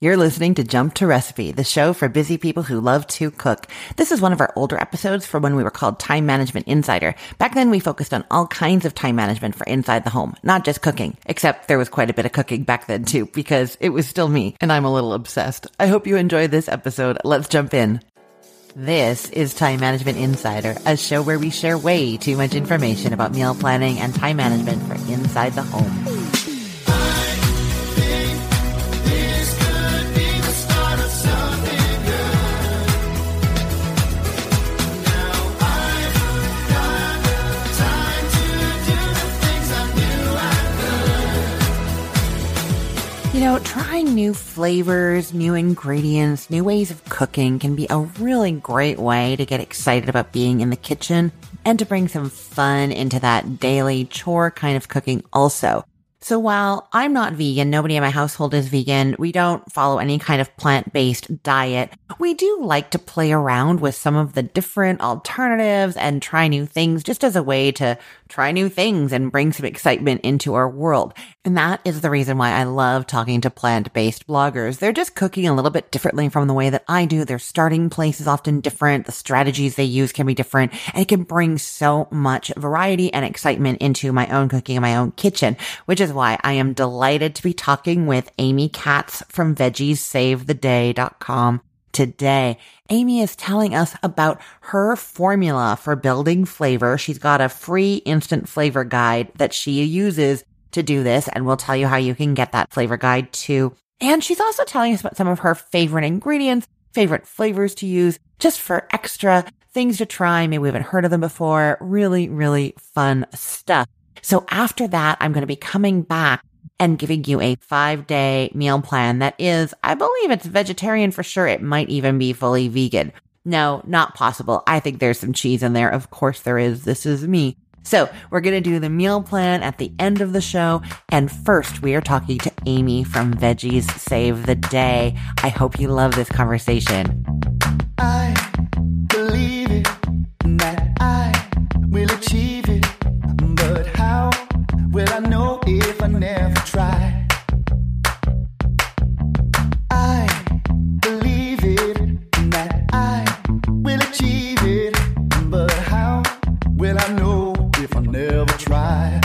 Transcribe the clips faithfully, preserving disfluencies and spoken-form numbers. You're listening to Jump to Recipe, the show for busy people who love to cook. This is one of our older episodes from when we were called Time Management Insider. Back then, we focused on all kinds of time management for inside the home, not just cooking, except there was quite a bit of cooking back then too, because it was still me and I'm a little obsessed. I hope you enjoy this episode. Let's jump in. This is Time Management Insider, a show where we share way too much information about meal planning and time management for inside the home. You know, trying new flavors, new ingredients, new ways of cooking can be a really great way to get excited about being in the kitchen and to bring some fun into that daily chore kind of cooking also. So while I'm not vegan, nobody in my household is vegan, we don't follow any kind of plant-based diet, we do like to play around with some of the different alternatives and try new things just as a way to try new things and bring some excitement into our world. And that is the reason why I love talking to plant-based bloggers. They're just cooking a little bit differently from the way that I do. Their starting place is often different. The strategies they use can be different, and it can bring so much variety and excitement into my own cooking and my own kitchen, which is why I am delighted to be talking with Amy Katz from Veggies Save The Day dot com today. Amy is telling us about her formula for building flavor. She's got a free instant flavor guide that she uses to do this, and we'll tell you how you can get that flavor guide too. And she's also telling us about some of her favorite ingredients, favorite flavors to use, just for extra things to try. Maybe we haven't heard of them before. Really, really fun stuff. So after that, I'm going to be coming back and giving you a five-day meal plan that is, I believe it's vegetarian for sure. It might even be fully vegan. No, not possible. I think there's some cheese in there. Of course there is. This is me. So we're going to do the meal plan at the end of the show. And first, we are talking to Amy from Veggies Save the Day. I hope you love this conversation. I believe it, that I will achieve it. Will I know if I never try? I believe it, that I will achieve it. But how will I know if I never try?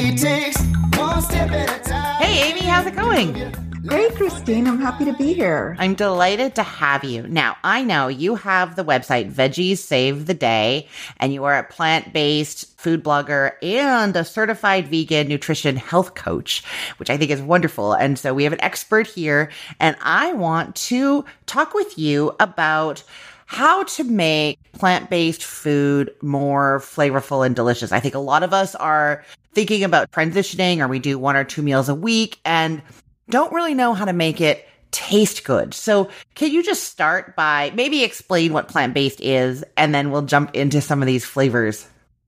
It takes one step at a time. Hey, Amy, how's it going? Great, Christine. I'm happy to be here. I'm delighted to have you. Now, I know you have the website Veggies Save the Day, and you are a plant-based food blogger and a certified vegan nutrition health coach, which I think is wonderful. And so we have an expert here, and I want to talk with you about how to make plant-based food more flavorful and delicious. I think a lot of us are thinking about transitioning, or we do one or two meals a week and don't really know how to make it taste good. So can you just start by maybe explain what plant-based is, and then we'll jump into some of these flavors?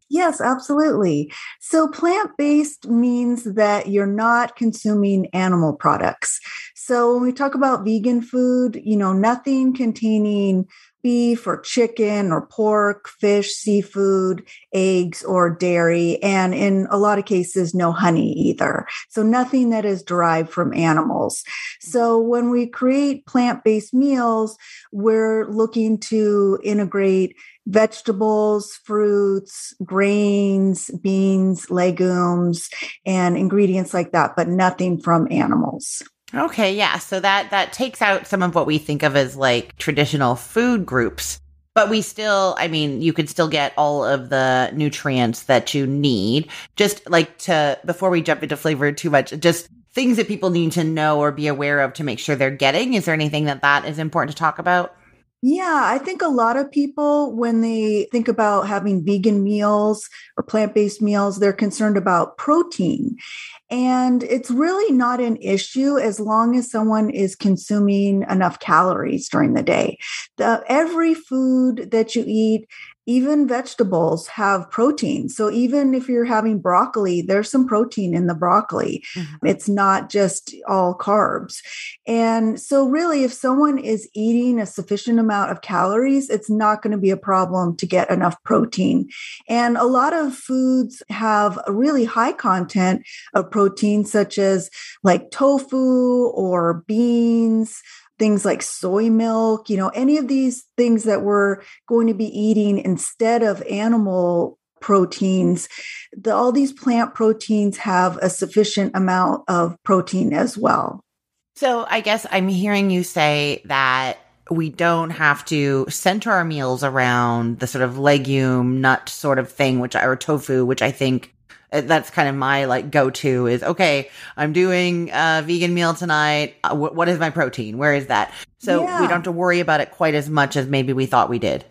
Yes, absolutely. So plant-based means that you're not consuming animal products. So when we talk about vegan food, you know, nothing containing beef or chicken or pork, fish, seafood, eggs, or dairy, and in a lot of cases, no honey either. So nothing that is derived from animals. So when we create plant-based meals, we're looking to integrate vegetables, fruits, grains, beans, legumes, and ingredients like that, but nothing from animals. Okay, yeah. So that that takes out some of what we think of as like traditional food groups, but we still, I mean, you could still get all of the nutrients that you need. Just like to, before we jump into flavor too much, just things that people need to know or be aware of to make sure they're getting. Is there anything that that is important to talk about? Yeah, I think a lot of people, when they think about having vegan meals or plant-based meals, they're concerned about protein. And it's really not an issue as long as someone is consuming enough calories during the day. The, every food that you eat even vegetables have protein. So even if you're having broccoli, there's some protein in the broccoli. Mm-hmm. It's not just all carbs. And so really, if someone is eating a sufficient amount of calories, it's not going to be a problem to get enough protein. And a lot of foods have a really high content of protein, such as like tofu or beans, things like soy milk, you know, any of these things that we're going to be eating instead of animal proteins, the, all these plant proteins have a sufficient amount of protein as well. So I guess I'm hearing you say that we don't have to center our meals around the sort of legume, nut sort of thing, which I, or tofu, which I think that's kind of my like go-to is, okay, I'm doing a vegan meal tonight. W- what is my protein? Where is that? So yeah. We don't have to worry about it quite as much as maybe we thought we did.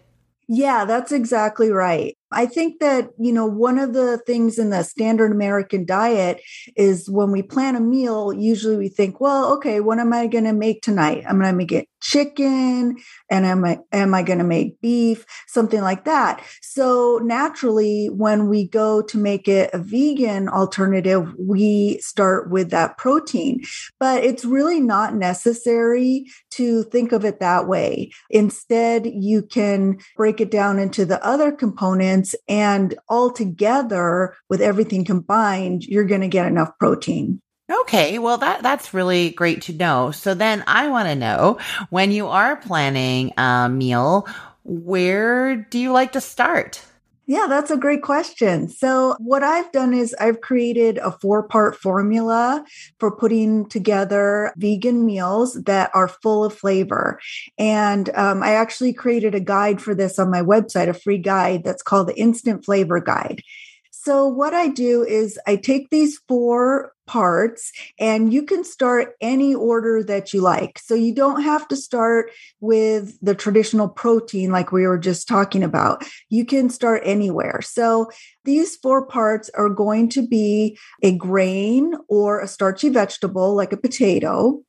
Yeah, that's exactly right. I think that, you know, one of the things in the standard American diet is when we plan a meal, usually we think, well, okay, what am I going to make tonight? I'm going to make it chicken and am I, am I going to make beef, something like that. So naturally, when we go to make it a vegan alternative, we start with that protein, but it's really not necessary to think of it that way. Instead, you can break it down into the other components. And altogether, with everything combined, you're going to get enough protein. Okay. Well, that, that's really great to know. So then I want to know, when you are planning a meal, where do you like to start? Yeah, that's a great question. So what I've done is I've created a four-part formula for putting together vegan meals that are full of flavor. And um, I actually created a guide for this on my website, a free guide that's called the Instant Flavor Guide. So what I do is I take these four parts and you can start any order that you like. So you don't have to start with the traditional protein like we were just talking about. You can start anywhere. So these four parts are going to be a grain or a starchy vegetable like a potato.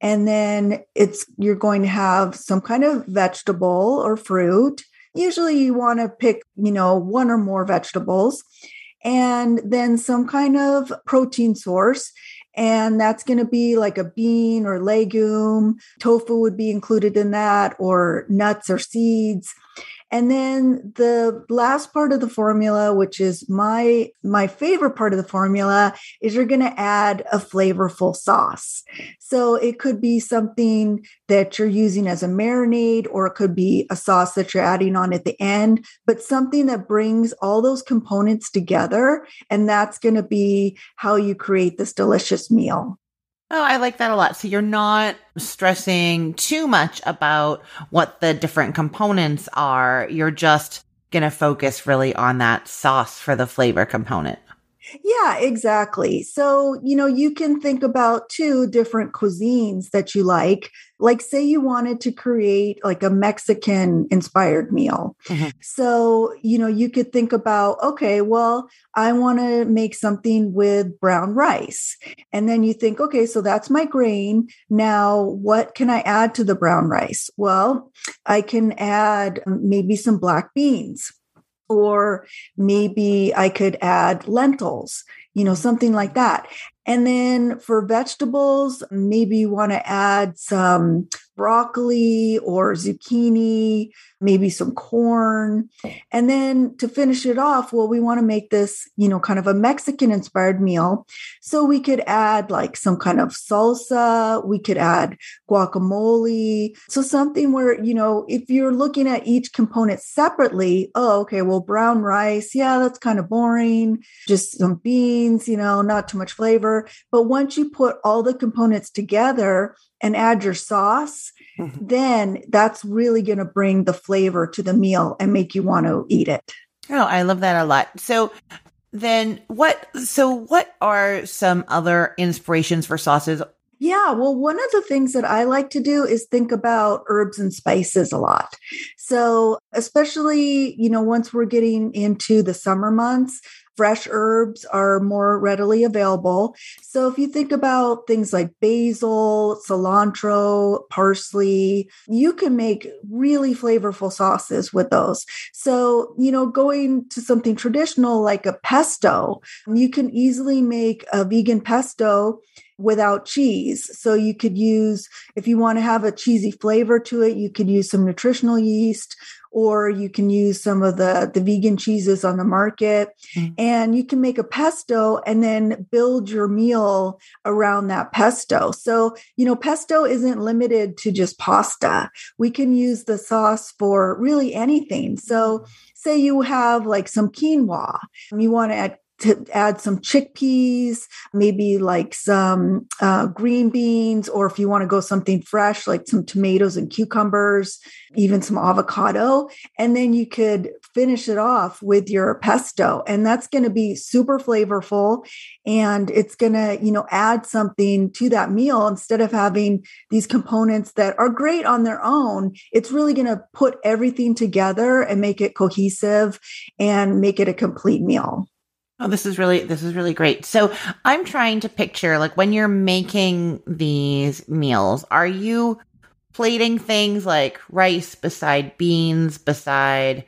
And then it's you're going to have some kind of vegetable or fruit. Usually you want to pick, you know, one or more vegetables and then some kind of protein source. And that's going to be like a bean or legume. Tofu would be included in that, or nuts or seeds. And then the last part of the formula, which is my my favorite part of the formula, is you're going to add a flavorful sauce. So it could be something that you're using as a marinade, or it could be a sauce that you're adding on at the end, but something that brings all those components together. And that's going to be how you create this delicious meal. Oh, I like that a lot. So you're not stressing too much about what the different components are. You're just going to focus really on that sauce for the flavor component. Yeah, exactly. So, you know, you can think about two different cuisines that you like. Like, say you wanted to create like a Mexican inspired meal. Mm-hmm. So, you know, you could think about, okay, well, I want to make something with brown rice. And then you think, okay, so that's my grain. Now, what can I add to the brown rice? Well, I can add maybe some black beans. Or maybe I could add lentils, you know, something like that. And then for vegetables, maybe you want to add some broccoli or zucchini, maybe some corn. And then to finish it off, well, we want to make this, you know, kind of a Mexican-inspired meal. So we could add like some kind of salsa. We could add guacamole. So something where, you know, if you're looking at each component separately, oh, okay, well, brown rice, yeah, that's kind of boring. Just some beans, you know, not too much flavor. But once you put all the components together and add your sauce, mm-hmm. then that's really going to bring the flavor to the meal and make you want to eat it. Oh, I love that a lot. So then what, so what are some other inspirations for sauces? Yeah, well, one of the things that I like to do is think about herbs and spices a lot. So especially, you know, once we're getting into the summer months, fresh herbs are more readily available. So if you think about things like basil, cilantro, parsley, you can make really flavorful sauces with those. So, you know, going to something traditional like a pesto, you can easily make a vegan pesto without cheese. So you could use, if you want to have a cheesy flavor to it, you could use some nutritional yeast, or you can use some of the, the vegan cheeses on the market. Mm-hmm. And you can make a pesto and then build your meal around that pesto. So, you know, pesto isn't limited to just pasta. We can use the sauce for really anything. So say you have like some quinoa and you want to add to add some chickpeas, maybe like some uh, green beans, or if you want to go something fresh, like some tomatoes and cucumbers, even some avocado. And then you could finish it off with your pesto. And that's going to be super flavorful. And it's going to, you know, add something to that meal instead of having these components that are great on their own. It's really going to put everything together and make it cohesive and make it a complete meal. Oh, this is really, this is really great. So I'm trying to picture, like, when you're making these meals, are you plating things like rice beside beans, beside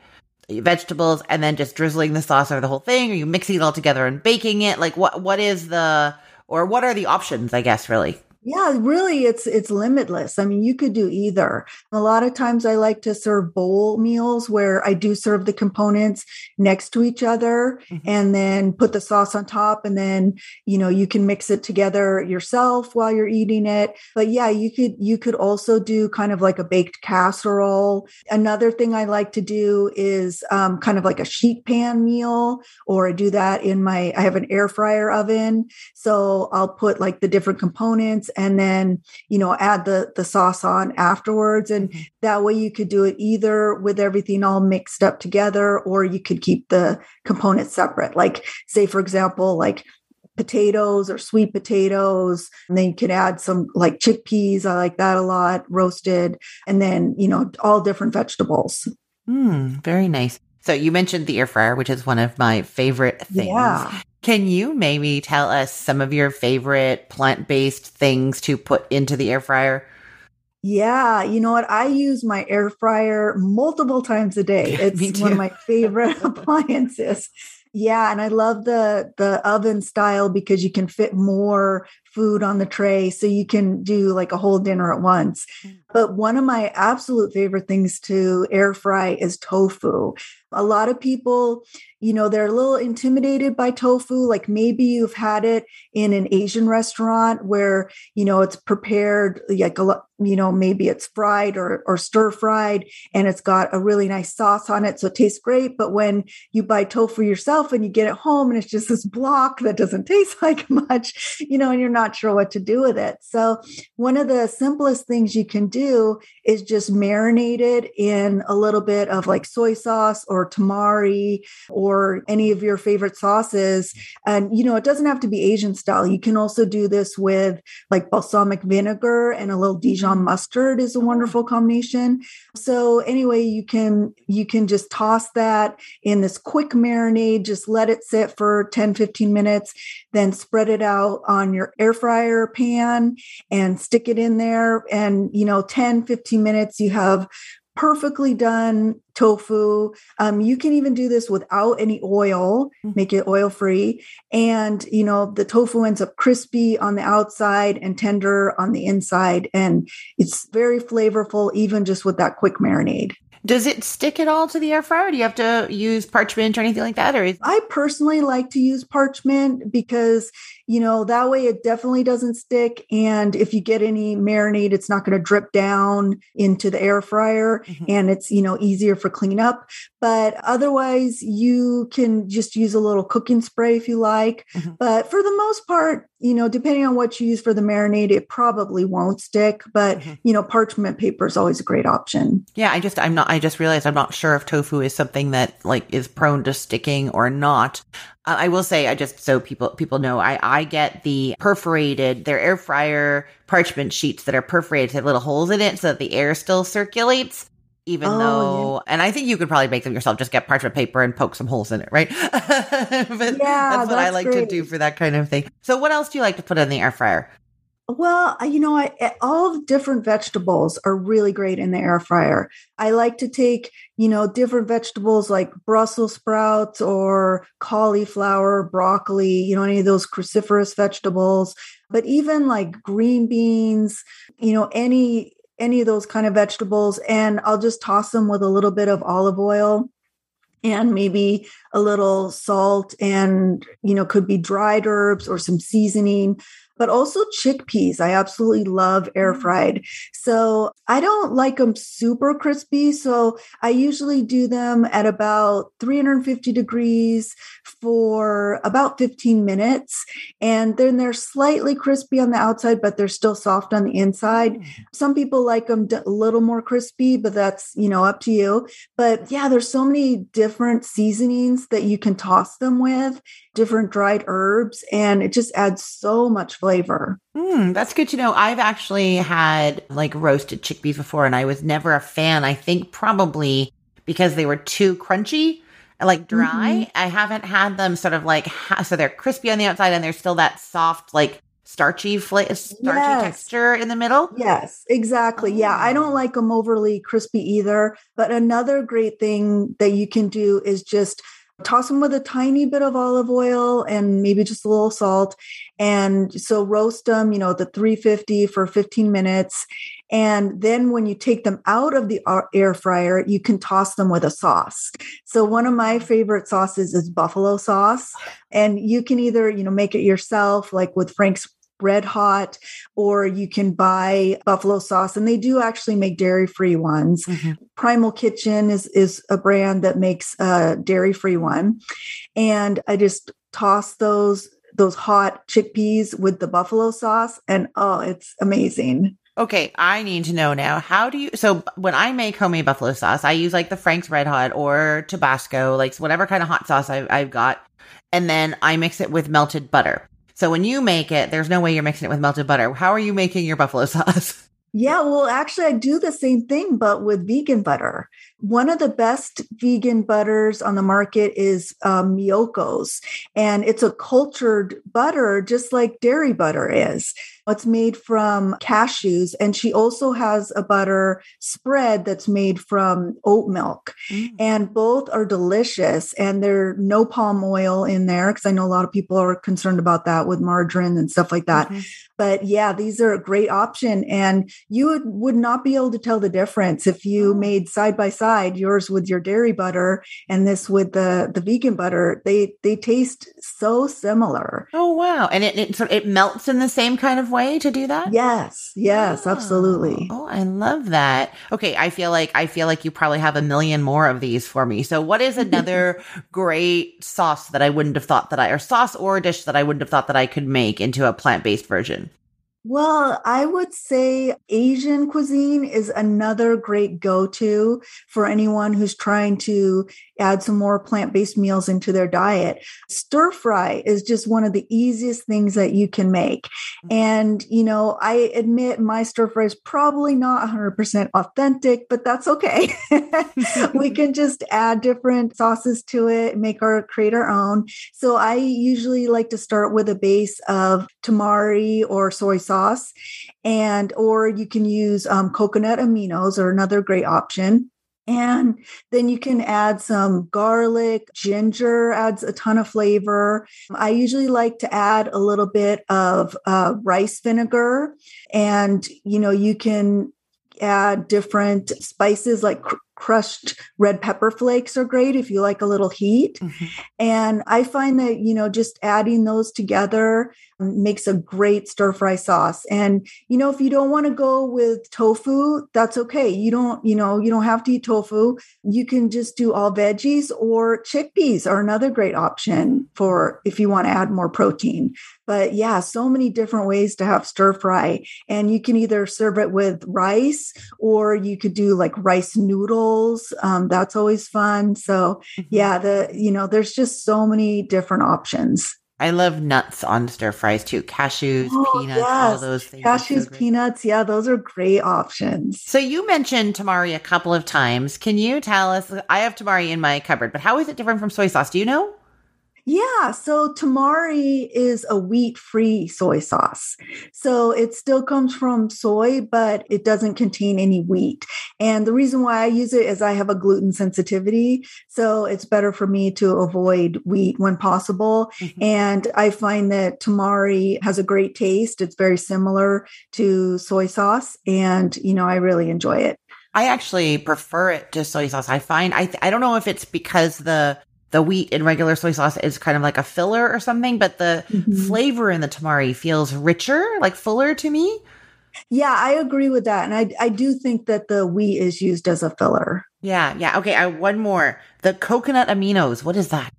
vegetables, and then just drizzling the sauce over the whole thing? Are you mixing it all together and baking it? Like what, what is the, or what are the options, I guess, really? Yeah, really, it's it's limitless. I mean, you could do either. A lot of times I like to serve bowl meals where I do serve the components next to each other, mm-hmm. and then put the sauce on top, and then, you know, you can mix it together yourself while you're eating it. But yeah, you could you could also do kind of like a baked casserole. Another thing I like to do is um, kind of like a sheet pan meal, or I do that in my, I have an air fryer oven. So I'll put like the different components and then, you know, add the, the sauce on afterwards. And that way you could do it either with everything all mixed up together, or you could keep the components separate. Like say, for example, like potatoes or sweet potatoes, and then you could add some like chickpeas. I like that a lot, roasted, and then, you know, all different vegetables. Mm, very nice. So you mentioned the air fryer, which is one of my favorite things. Yeah. Can you maybe tell us some of your favorite plant-based things to put into the air fryer? Yeah. You know what? I use my air fryer multiple times a day. Yeah, it's one of my favorite appliances. Yeah. And I love the, the oven style because you can fit more food on the tray. So you can do like a whole dinner at once. But one of my absolute favorite things to air fry is tofu. A lot of people, you know, they're a little intimidated by tofu. Like maybe you've had it in an Asian restaurant where, you know, it's prepared, like, a you know, maybe it's fried or, or stir fried, and it's got a really nice sauce on it. So it tastes great. But when you buy tofu yourself and you get it home and it's just this block that doesn't taste like much, you know, and you're not sure what to do with it. So one of the simplest things you can do is just marinate it in a little bit of like soy sauce or tamari or any of your favorite sauces. And, you know, it doesn't have to be Asian style. You can also do this with like balsamic vinegar, and a little Dijon mustard is a wonderful combination. So anyway, you can, you can just toss that in this quick marinade, just let it sit for ten, fifteen minutes, then spread it out on your air fryer pan and stick it in there. And, you know, ten, fifteen minutes, you have perfectly done tofu. Um, you can even do this without any oil, make it oil free. And, you know, the tofu ends up crispy on the outside and tender on the inside. And it's very flavorful, even just with that quick marinade. Does it stick at all to the air fryer? Do you have to use parchment or anything like that? Or is- I personally like to use parchment because, you know, that way it definitely doesn't stick. And if you get any marinade, it's not going to drip down into the air fryer, mm-hmm. and it's, you know, easier for cleanup. But otherwise, you can just use a little cooking spray if you like. Mm-hmm. But for the most part, you know, depending on what you use for the marinade, it probably won't stick. But, mm-hmm. you know, parchment paper is always a great option. Yeah, I just, I'm not, I just realized I'm not sure if tofu is something that like is prone to sticking or not. Uh, I will say, I just, so people, people know, I, I get the perforated, their air fryer parchment sheets that are perforated, have little holes in it so that the air still circulates. even oh, though, yeah. and I think you could probably make them yourself, just get parchment paper and poke some holes in it, right? But yeah, that's what that's I like great. to do for that kind of thing. So what else do you like to put in the air fryer? Well, you know, I, all the different vegetables are really great in the air fryer. I like to take, you know, different vegetables like Brussels sprouts or cauliflower, broccoli, you know, any of those cruciferous vegetables, but even like green beans, you know, any, any of those kind of vegetables. And I'll just toss them with a little bit of olive oil and maybe a little salt and, you know, could be dried herbs or some seasoning. But also chickpeas. I absolutely love air fried. So I don't like them super crispy. So I usually do them at about three hundred fifty degrees for about fifteen minutes. And then they're slightly crispy on the outside, but they're still soft on the inside. Some people like them a little more crispy, but that's, you know, up to you. But yeah, there's so many different seasonings that you can toss them with, different dried herbs, and it just adds so much flavor. flavor. Mm, that's good to know. I've actually had like roasted chickpeas before, and I was never a fan. I think probably because they were too crunchy, like dry. Mm-hmm. I haven't had them sort of like, ha- so they're crispy on the outside and they're still that soft, like starchy, fl- starchy yes. texture in the middle. Yes, exactly. Yeah. I don't like them overly crispy either. But another great thing that you can do is just toss them with a tiny bit of olive oil and maybe just a little salt. And so roast them, you know, the three fifty for fifteen minutes. And then when you take them out of the air fryer, you can toss them with a sauce. So one of my favorite sauces is buffalo sauce. And you can either, you know, make it yourself, like with Frank's Red Hot, or you can buy buffalo sauce. And they do actually make dairy-free ones. Mm-hmm. Primal Kitchen is, is a brand that makes a dairy-free one. And I just toss those, those hot chickpeas with the buffalo sauce. And oh, it's amazing. Okay. I need to know now, how do you, so when I make homemade buffalo sauce, I use like the Frank's Red Hot or Tabasco, like whatever kind of hot sauce I've, I've got. And then I mix it with melted butter. So when you make it, there's no way you're mixing it with melted butter. How are you making your buffalo sauce? Yeah, well, actually, I do the same thing, but with vegan butter. One of the best vegan butters on the market is um, Miyoko's, and it's a cultured butter, just like dairy butter is. It's made from cashews, and she also has a butter spread that's made from oat milk, mm. and both are delicious, and there's no palm oil in there, because I know a lot of people are concerned about that with margarine and stuff like that. Mm-hmm. But yeah, these are a great option, and you would, would not be able to tell the difference if you mm. made side by side yours with your dairy butter and this with the, the vegan butter. They they taste so similar. Oh, wow. And it, it, so it melts in the same kind of way. Way to do that? Yes. Yes, oh. absolutely. Oh, I love that. Okay. I feel like, I feel like you probably have a million more of these for me. So what is another great sauce that I wouldn't have thought that I, or sauce or dish that I wouldn't have thought that I could make into a plant-based version? Well, I would say Asian cuisine is another great go-to for anyone who's trying to add some more plant-based meals into their diet. Stir fry is just one of the easiest things that you can make. And, you know, I admit my stir fry is probably not one hundred percent authentic, but that's okay. We can just add different sauces to it, make our, create our own. So I usually like to start with a base of tamari or soy sauce. Sauce, and or you can use um, coconut aminos are another great option. And then you can add some garlic, ginger adds a ton of flavor. I usually like to add a little bit of uh, rice vinegar, and you know, you can add different spices like cr- crushed red pepper flakes are great if you like a little heat. Mm-hmm. And I find that, you know, just adding those together makes a great stir fry sauce. And, you know, if you don't want to go with tofu, that's okay. You don't, you know, you don't have to eat tofu. You can just do all veggies, or chickpeas are another great option for if you want to add more protein. But yeah, so many different ways to have stir fry. And you can either serve it with rice, or you could do like rice noodles. Um, that's always fun. So yeah, the, you know, there's just so many different options. I love nuts on stir fries too. Cashews, oh, peanuts, yes. all those things. Cashews, so peanuts. Yeah, those are great options. So you mentioned tamari a couple of times. Can you tell us, I have tamari in my cupboard, but how is it different from soy sauce? Do you know? Yeah. So tamari is a wheat-free soy sauce. So it still comes from soy, but it doesn't contain any wheat. And the reason why I use it is I have a gluten sensitivity. So it's better for me to avoid wheat when possible. Mm-hmm. And I find that tamari has a great taste. It's very similar to soy sauce. And, you know, I really enjoy it. I actually prefer it to soy sauce. I find, I, I don't know if it's because the The wheat in regular soy sauce is kind of like a filler or something, but the mm-hmm. flavor in the tamari feels richer, like fuller to me. Yeah, I agree with that. And I I do think that the wheat is used as a filler. Yeah, yeah. Okay, I, one more. The coconut aminos, what is that?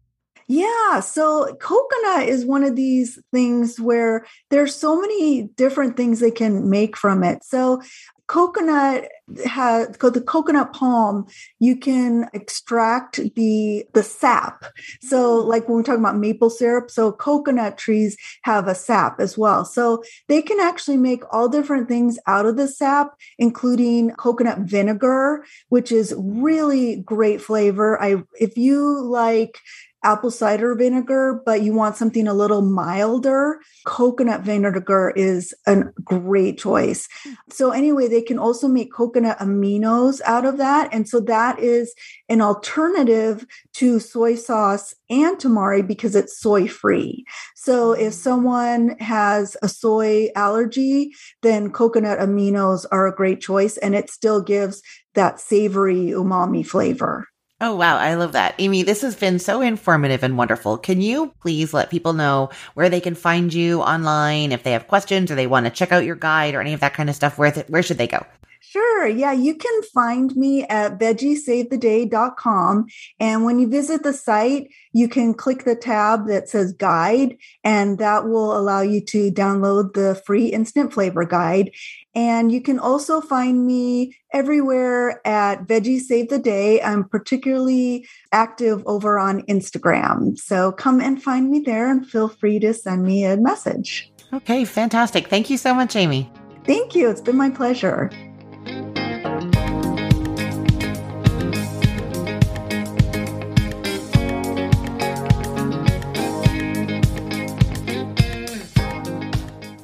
Yeah. So coconut is one of these things where there's so many different things they can make from it. So coconut has the coconut palm, you can extract the, the sap. So like when we're talking about maple syrup, so coconut trees have a sap as well. So they can actually make all different things out of the sap, including coconut vinegar, which is really great flavor. I, if you like apple cider vinegar, but you want something a little milder, coconut vinegar is a great choice. So anyway, they can also make coconut aminos out of that. And so that is an alternative to soy sauce and tamari because it's soy free. So if someone has a soy allergy, then coconut aminos are a great choice. And it still gives that savory umami flavor. Oh, wow. I love that. Amy, this has been so informative and wonderful. Can you please let people know where they can find you online if they have questions or they want to check out your guide or any of that kind of stuff? Where, th- where should they go? Sure. Yeah, you can find me at veggie save the day dot com. And when you visit the site, you can click the tab that says guide, and that will allow you to download the free instant flavor guide. And you can also find me everywhere at Veggie Save the Day. I'm particularly active over on Instagram. So come and find me there and feel free to send me a message. Okay, fantastic. Thank you so much, Amy. Thank you. It's been my pleasure.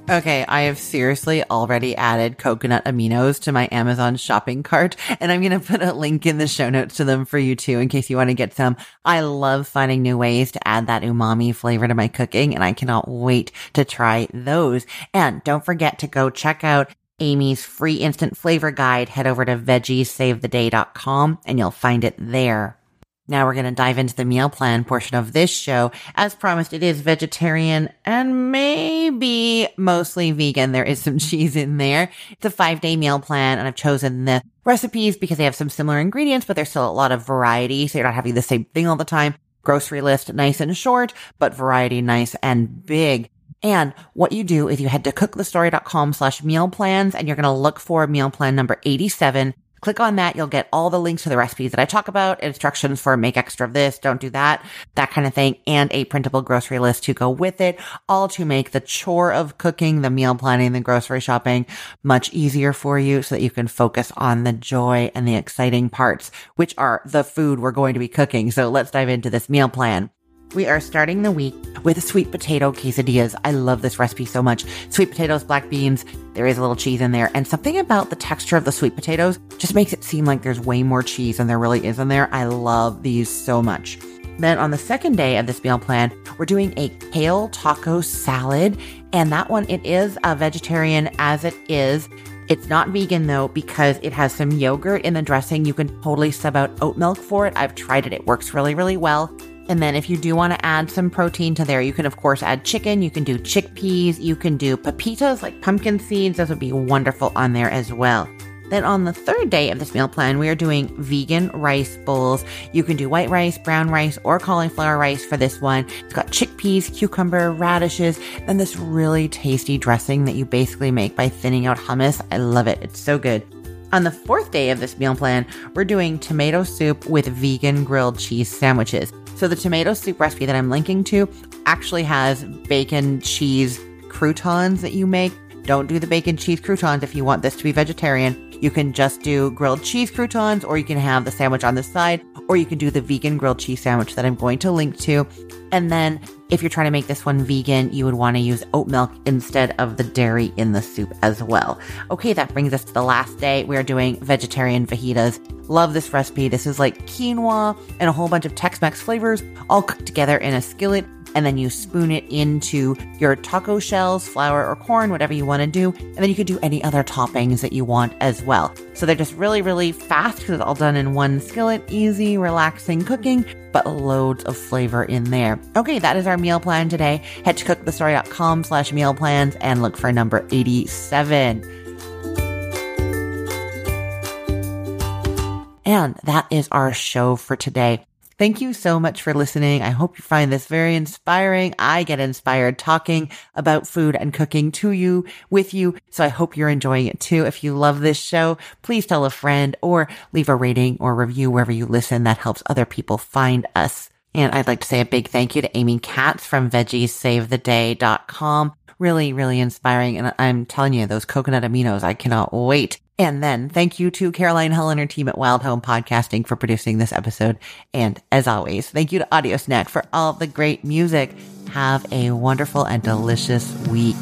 Okay, I have seriously already added coconut aminos to my Amazon shopping cart, and I'm going to put a link in the show notes to them for you too in case you want to get some. I love finding new ways to add that umami flavor to my cooking, and I cannot wait to try those. And don't forget to go check out Amy's free instant flavor guide. Head over to veggies save the day dot com and you'll find it there. Now we're going to dive into the meal plan portion of this show. As promised, it is vegetarian and maybe mostly vegan. There is some cheese in there. It's a five-day meal plan, and I've chosen the recipes because they have some similar ingredients, but there's still a lot of variety, so you're not having the same thing all the time. Grocery list, nice and short, but variety nice and big. And what you do is you head to cook the story dot com slash meal plans, and you're going to look for meal plan number eighty-seven. Click on that. You'll get all the links to the recipes that I talk about, instructions for make extra of this, don't do that, that kind of thing, and a printable grocery list to go with it, all to make the chore of cooking, the meal planning, the grocery shopping much easier for you so that you can focus on the joy and the exciting parts, which are the food we're going to be cooking. So let's dive into this meal plan. We are starting the week with sweet potato quesadillas. I love this recipe so much. Sweet potatoes, black beans, there is a little cheese in there. And something about the texture of the sweet potatoes just makes it seem like there's way more cheese than there really is in there. I love these so much. Then on the second day of this meal plan, we're doing a kale taco salad. And that one, it is a vegetarian as it is. It's not vegan though, because it has some yogurt in the dressing. You can totally sub out oat milk for it. I've tried it. It works really, really well. And then if you do want to add some protein to there, you can, of course, add chicken. You can do chickpeas. You can do pepitas, like pumpkin seeds. Those would be wonderful on there as well. Then on the third day of this meal plan, we are doing vegan rice bowls. You can do white rice, brown rice, or cauliflower rice for this one. It's got chickpeas, cucumber, radishes, and this really tasty dressing that you basically make by thinning out hummus. I love it. It's so good. On the fourth day of this meal plan, we're doing tomato soup with vegan grilled cheese sandwiches. So the tomato soup recipe that I'm linking to actually has bacon cheese croutons that you make. Don't do the bacon cheese croutons if you want this to be vegetarian. You can just do grilled cheese croutons, or you can have the sandwich on the side, or you can do the vegan grilled cheese sandwich that I'm going to link to. And then if you're trying to make this one vegan, you would want to use oat milk instead of the dairy in the soup as well. Okay, that brings us to the last day. We are doing vegetarian fajitas. Love this recipe. This is like quinoa and a whole bunch of Tex-Mex flavors all cooked together in a skillet. And then you spoon it into your taco shells, flour or corn, whatever you want to do. And then you could do any other toppings that you want as well. So they're just really, really fast because it's all done in one skillet. Easy, relaxing cooking, but loads of flavor in there. Okay, that is our meal plan today. Head to cookthestory.com slash meal plans and look for number eighty-seven. And that is our show for today. Thank you so much for listening. I hope you find this very inspiring. I get inspired talking about food and cooking to you, with you. So I hope you're enjoying it too. If you love this show, please tell a friend or leave a rating or review wherever you listen. That helps other people find us. And I'd like to say a big thank you to Amy Katz from Veggies Save The Day dot com. Really, really inspiring. And I'm telling you, those coconut aminos, I cannot wait. And then thank you to Caroline Hull and her team at Wild Home Podcasting for producing this episode. And as always, thank you to Audiosnack for all the great music. Have a wonderful and delicious week.